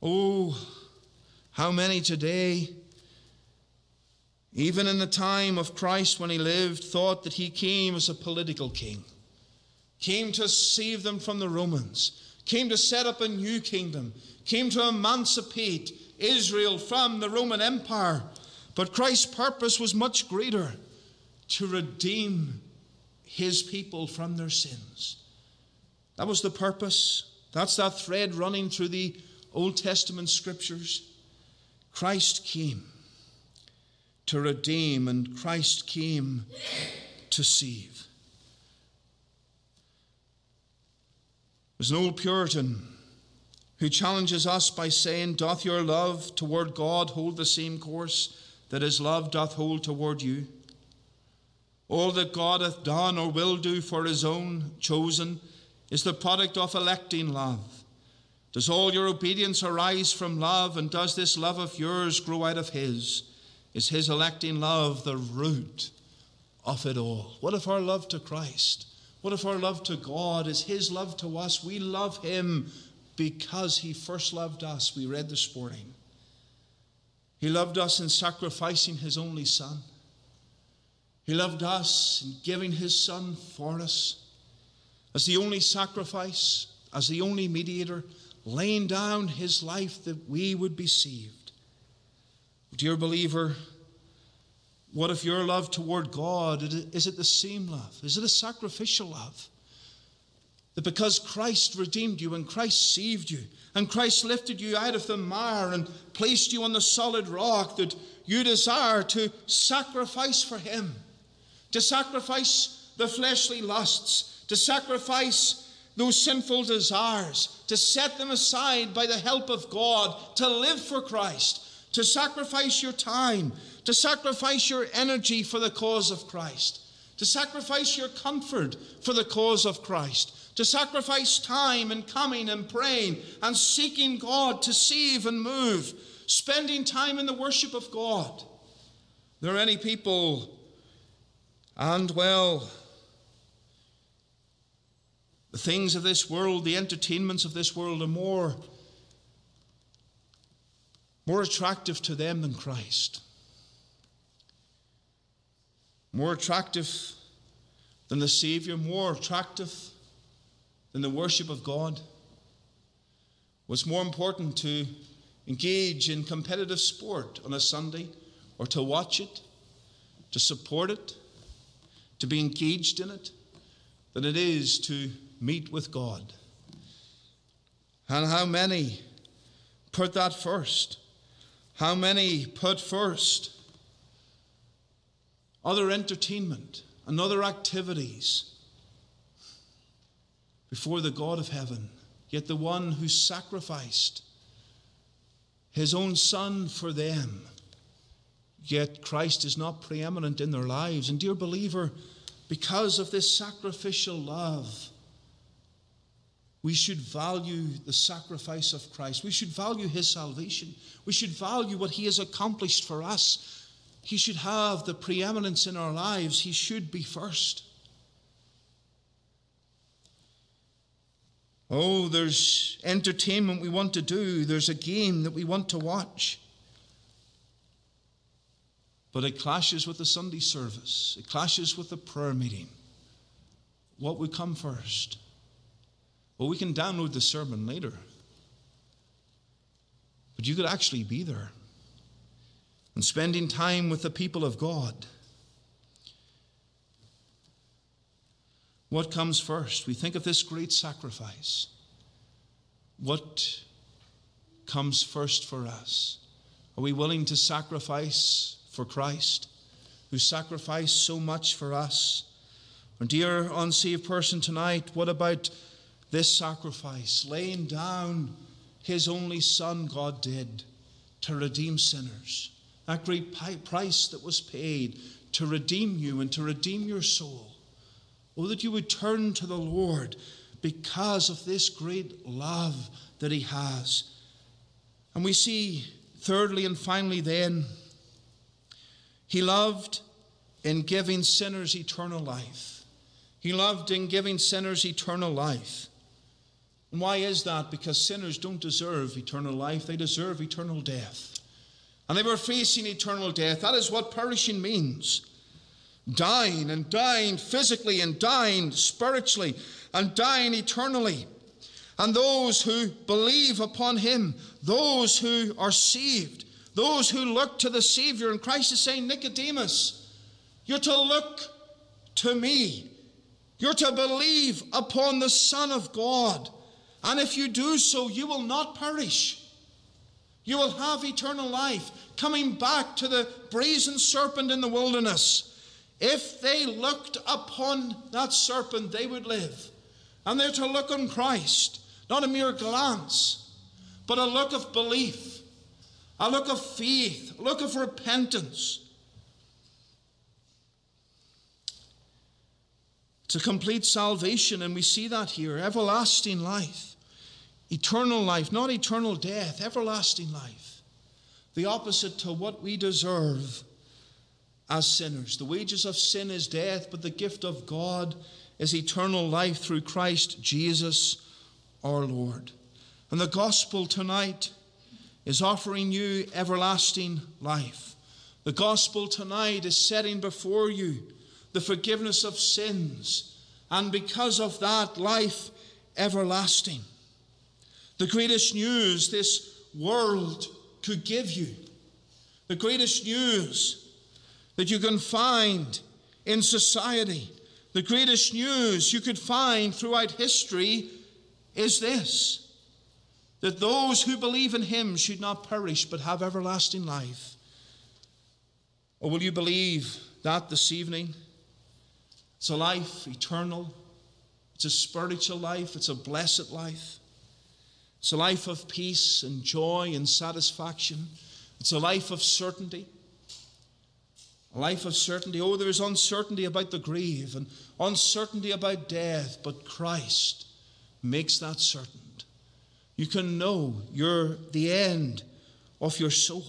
Oh, how many today, even in the time of Christ when he lived, thought that he came as a political king, came to save them from the Romans, came to set up a new kingdom, came to emancipate Israel from the Roman Empire. But Christ's purpose was much greater: to redeem his people from their sins. That was the purpose. That's that thread running through the Old Testament scriptures. Christ came to redeem, and Christ came to save. There's an old Puritan who challenges us by saying, doth your love toward God hold the same course that his love doth hold toward you? All that God hath done or will do for his own chosen is the product of electing love. Does all your obedience arise from love, and does this love of yours grow out of his? Is his electing love the root of it all? What if our love to Christ, what if our love to God is his love to us? We love him because he first loved us. We read this morning. He loved us in sacrificing his only son. He loved us in giving his son for us as the only sacrifice, as the only mediator, laying down his life that we would be saved. Dear believer, what if your love toward God, is it the same love? Is it a sacrificial love? That because Christ redeemed you and Christ saved you and Christ lifted you out of the mire and placed you on the solid rock, that you desire to sacrifice for him, to sacrifice the fleshly lusts, to sacrifice those sinful desires, to set them aside by the help of God, to live for Christ, to sacrifice your time, to sacrifice your energy for the cause of Christ, to sacrifice your comfort for the cause of Christ, to sacrifice time in coming and praying and seeking God to save and move, spending time in the worship of God. There are any people, and well, the things of this world, the entertainments of this world are more attractive to them than Christ. More attractive than the Savior, more attractive than the worship of God. What's more important, to engage in competitive sport on a Sunday or to watch it, to support it, to be engaged in it, than it is to meet with God. And how many put that first? How many put first other entertainment and other activities before the God of heaven? Yet the one who sacrificed his own son for them, yet Christ is not preeminent in their lives. And dear believer, because of this sacrificial love, we should value the sacrifice of Christ. We should value his salvation. We should value what he has accomplished for us. He should have the preeminence in our lives. He should be first. Oh, there's entertainment we want to do. There's a game that we want to watch. But it clashes with the Sunday service. It clashes with the prayer meeting. What would come first? Well, we can download the sermon later. But you could actually be there and spending time with the people of God. What comes first? We think of this great sacrifice. What comes first for us? Are we willing to sacrifice for Christ, who sacrificed so much for us? And dear unsaved person tonight, what about this sacrifice, laying down his only son, God did, to redeem sinners? That great price that was paid to redeem you and to redeem your soul. Oh, that you would turn to the Lord because of this great love that he has. And we see, thirdly and finally then, he loved in giving sinners eternal life. He loved in giving sinners eternal life. And why is that? Because sinners don't deserve eternal life. They deserve eternal death. And they were facing eternal death. That is what perishing means. Dying and dying physically and dying spiritually and dying eternally. And those who believe upon him, those who are saved, those who look to the Savior. And Christ is saying, Nicodemus, you're to look to me. You're to believe upon the Son of God. And if you do so, you will not perish. You will have eternal life. Coming back to the brazen serpent in the wilderness. If they looked upon that serpent, they would live. And they're to look on Christ, not a mere glance, but a look of belief, a look of faith, a look of repentance. It's a complete salvation, and we see that here. Everlasting life, eternal life, not eternal death, everlasting life. The opposite to what we deserve as sinners. The wages of sin is death, but the gift of God is eternal life through Christ Jesus our Lord. And the gospel tonight is offering you everlasting life. The gospel tonight is setting before you the forgiveness of sins, and because of that, life everlasting. The greatest news this world could give you, the greatest news that you can find in society, the greatest news you could find throughout history is this, that those who believe in him should not perish but have everlasting life. Or will you believe that this evening? It's a life eternal. It's a spiritual life. It's a blessed life. It's a life of peace and joy and satisfaction. It's a life of certainty. A life of certainty. Oh, there is uncertainty about the grave and uncertainty about death, but Christ makes that certain. You can know you're the end of your soul.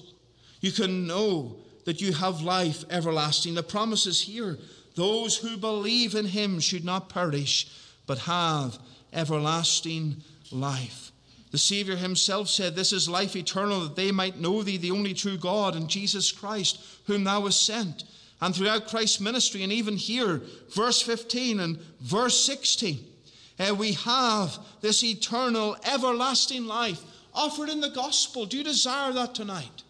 You can know that you have life everlasting. The promise is here. Those who believe in him should not perish, but have everlasting life. The Savior himself said, this is life eternal, that they might know thee, the only true God, and Jesus Christ, whom thou hast sent. And throughout Christ's ministry, and even here, verse 15 and verse 16, we have this eternal, everlasting life offered in the gospel. Do you desire that tonight?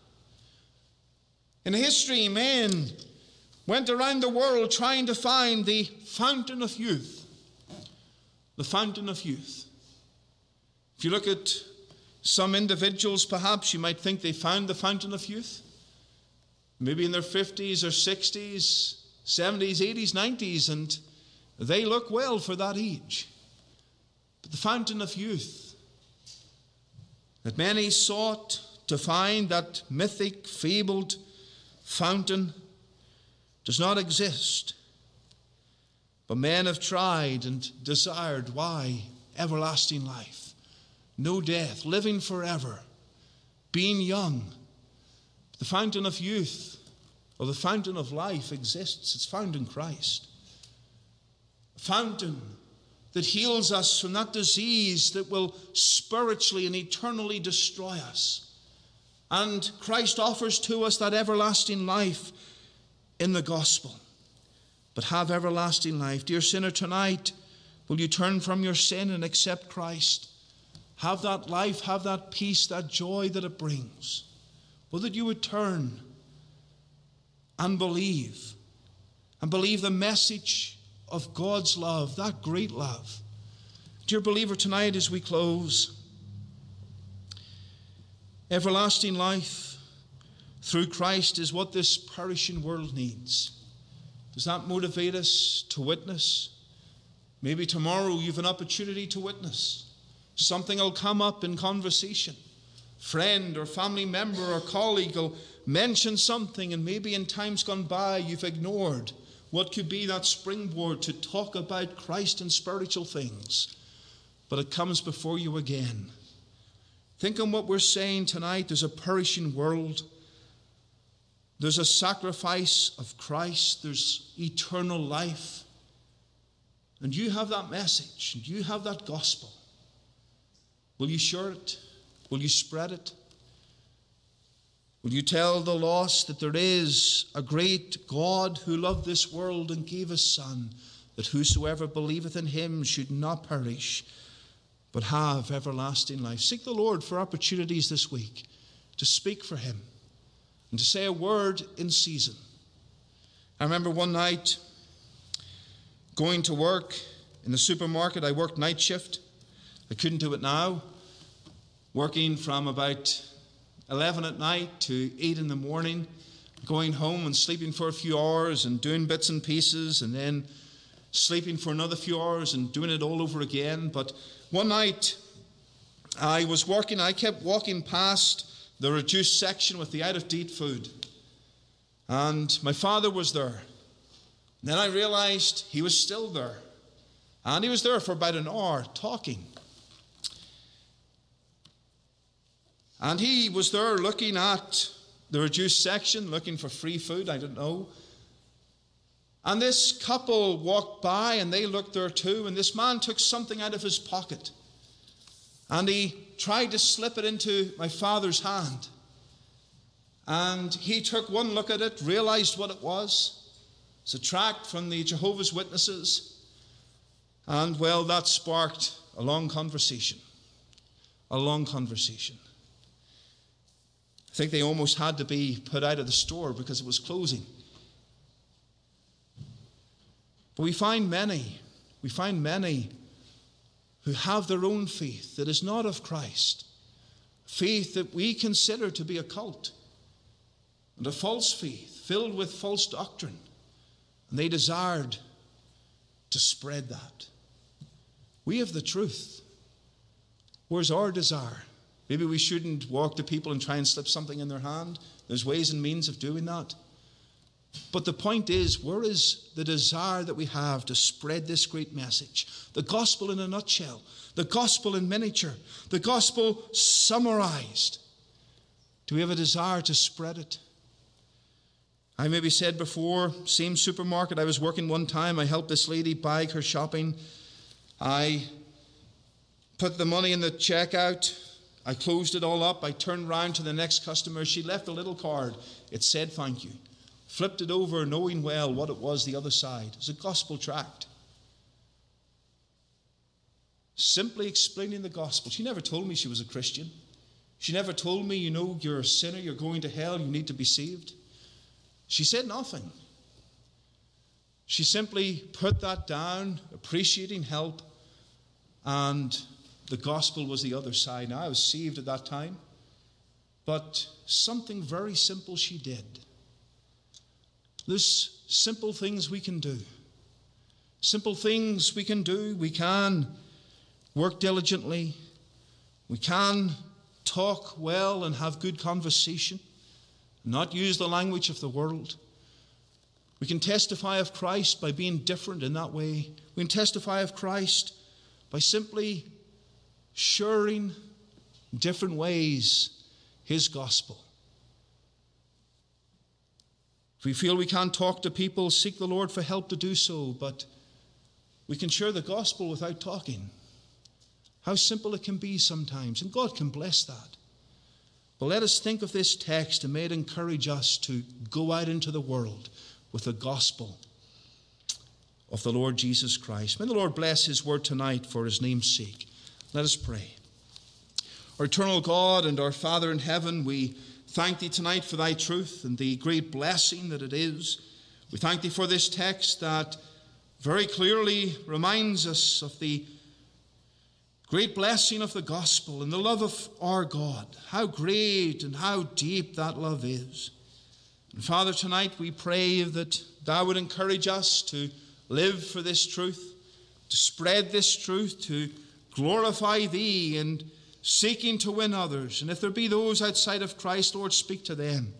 In history, men went around the world trying to find the fountain of youth. The fountain of youth. If you look at some individuals, perhaps you might think they found the fountain of youth. Maybe in their 50s or 60s, 70s, 80s, 90s, and they look well for that age. But the fountain of youth that many sought to find, that mythic, fabled fountain, does not exist. But men have tried and desired, why? Everlasting life, no death, living forever, being young. The fountain of youth, or the fountain of life, exists. It's found in Christ. A fountain that heals us from that disease that will spiritually and eternally destroy us. And Christ offers to us that everlasting life in the gospel. But have everlasting life. Dear sinner, tonight, will you turn from your sin and accept Christ? Have that life, have that peace, that joy that it brings. Well, that you would turn and believe the message of God's love, that great love. Dear believer, tonight as we close, everlasting life through Christ is what this perishing world needs. Does that motivate us to witness? Maybe tomorrow you've an opportunity to witness. Something will come up in conversation. Friend or family member or colleague will mention something, and maybe in times gone by you've ignored what could be that springboard to talk about Christ and spiritual things, but it comes before you again. Think on what we're saying tonight. There's a perishing world. There's a sacrifice of Christ. There's eternal life. And you have that message, and you have that gospel. Will you share it? Will you spread it? Will you tell the lost that there is a great God who loved this world and gave his Son, that whosoever believeth in him should not perish, but have everlasting life? Seek the Lord for opportunities this week to speak for him and to say a word in season. I remember one night going to work in the supermarket. I worked night shift. I couldn't do it now. Working from about 11 at night to 8 in the morning, going home and sleeping for a few hours and doing bits and pieces and then sleeping for another few hours and doing it all over again. But one night I was working, I kept walking past the reduced section with the out-of-date food. And my father was there. And then I realized he was still there. And he was there for about an hour talking. And he was there looking at the reduced section, looking for free food, I don't know. And this couple walked by and they looked there too, and this man took something out of his pocket. And he tried to slip it into my father's hand. And he took one look at it, realized what it was. It's a tract from the Jehovah's Witnesses. And well, that sparked a long conversation. A long conversation. I think they almost had to be put out of the store because it was closing. But we find many who have their own faith that is not of Christ, faith that we consider to be a cult, and a false faith filled with false doctrine, and they desired to spread that. We have the truth. Where's our desire? Maybe we shouldn't walk to people and try and slip something in their hand. There's ways and means of doing that. But the point is, where is the desire that we have to spread this great message? The gospel in a nutshell. The gospel in miniature. The gospel summarized. Do we have a desire to spread it? I maybe said before, same supermarket I was working one time. I helped this lady buy her shopping. I put the money in the checkout. I closed it all up. I turned round to the next customer. She left a little card. It said, "Thank you." Flipped it over, knowing well what it was the other side. It's a gospel tract. Simply explaining the gospel. She never told me she was a Christian. She never told me, you know, you're a sinner, you're going to hell, you need to be saved. She said nothing. She simply put that down, appreciating help, and the gospel was the other side. Now, I was saved at that time, but something very simple she did. There's simple things we can do. Simple things we can do. We can work diligently. We can talk well and have good conversation, not use the language of the world. We can testify of Christ by being different in that way. We can testify of Christ by simply sharing in different ways his gospel. If we feel we can't talk to people, seek the Lord for help to do so, but we can share the gospel without talking. How simple it can be sometimes, and God can bless that. But let us think of this text, and may it encourage us to go out into the world with the gospel of the Lord Jesus Christ. May the Lord bless his word tonight for his name's sake. Let us pray. Our eternal God and our Father in heaven, we thank thee tonight for thy truth and the great blessing that it is. We thank thee for this text that very clearly reminds us of the great blessing of the gospel and the love of our God, how great and how deep that love is. And Father, tonight we pray that thou would encourage us to live for this truth, to spread this truth, to glorify thee in seeking to win others. And if there be those outside of Christ, Lord, speak to them.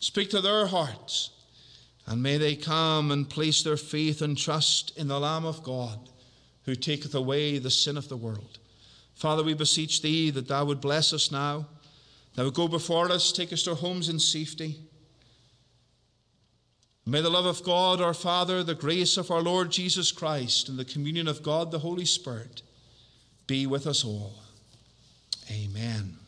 Speak to their hearts, and may they come and place their faith and trust in the Lamb of God, who taketh away the sin of the world. Father, we beseech thee that thou would bless us now. Thou would go before us, take us to our homes in safety. May the love of God, our Father, the grace of our Lord Jesus Christ, and the communion of God, the Holy Spirit, be with us all. Amen.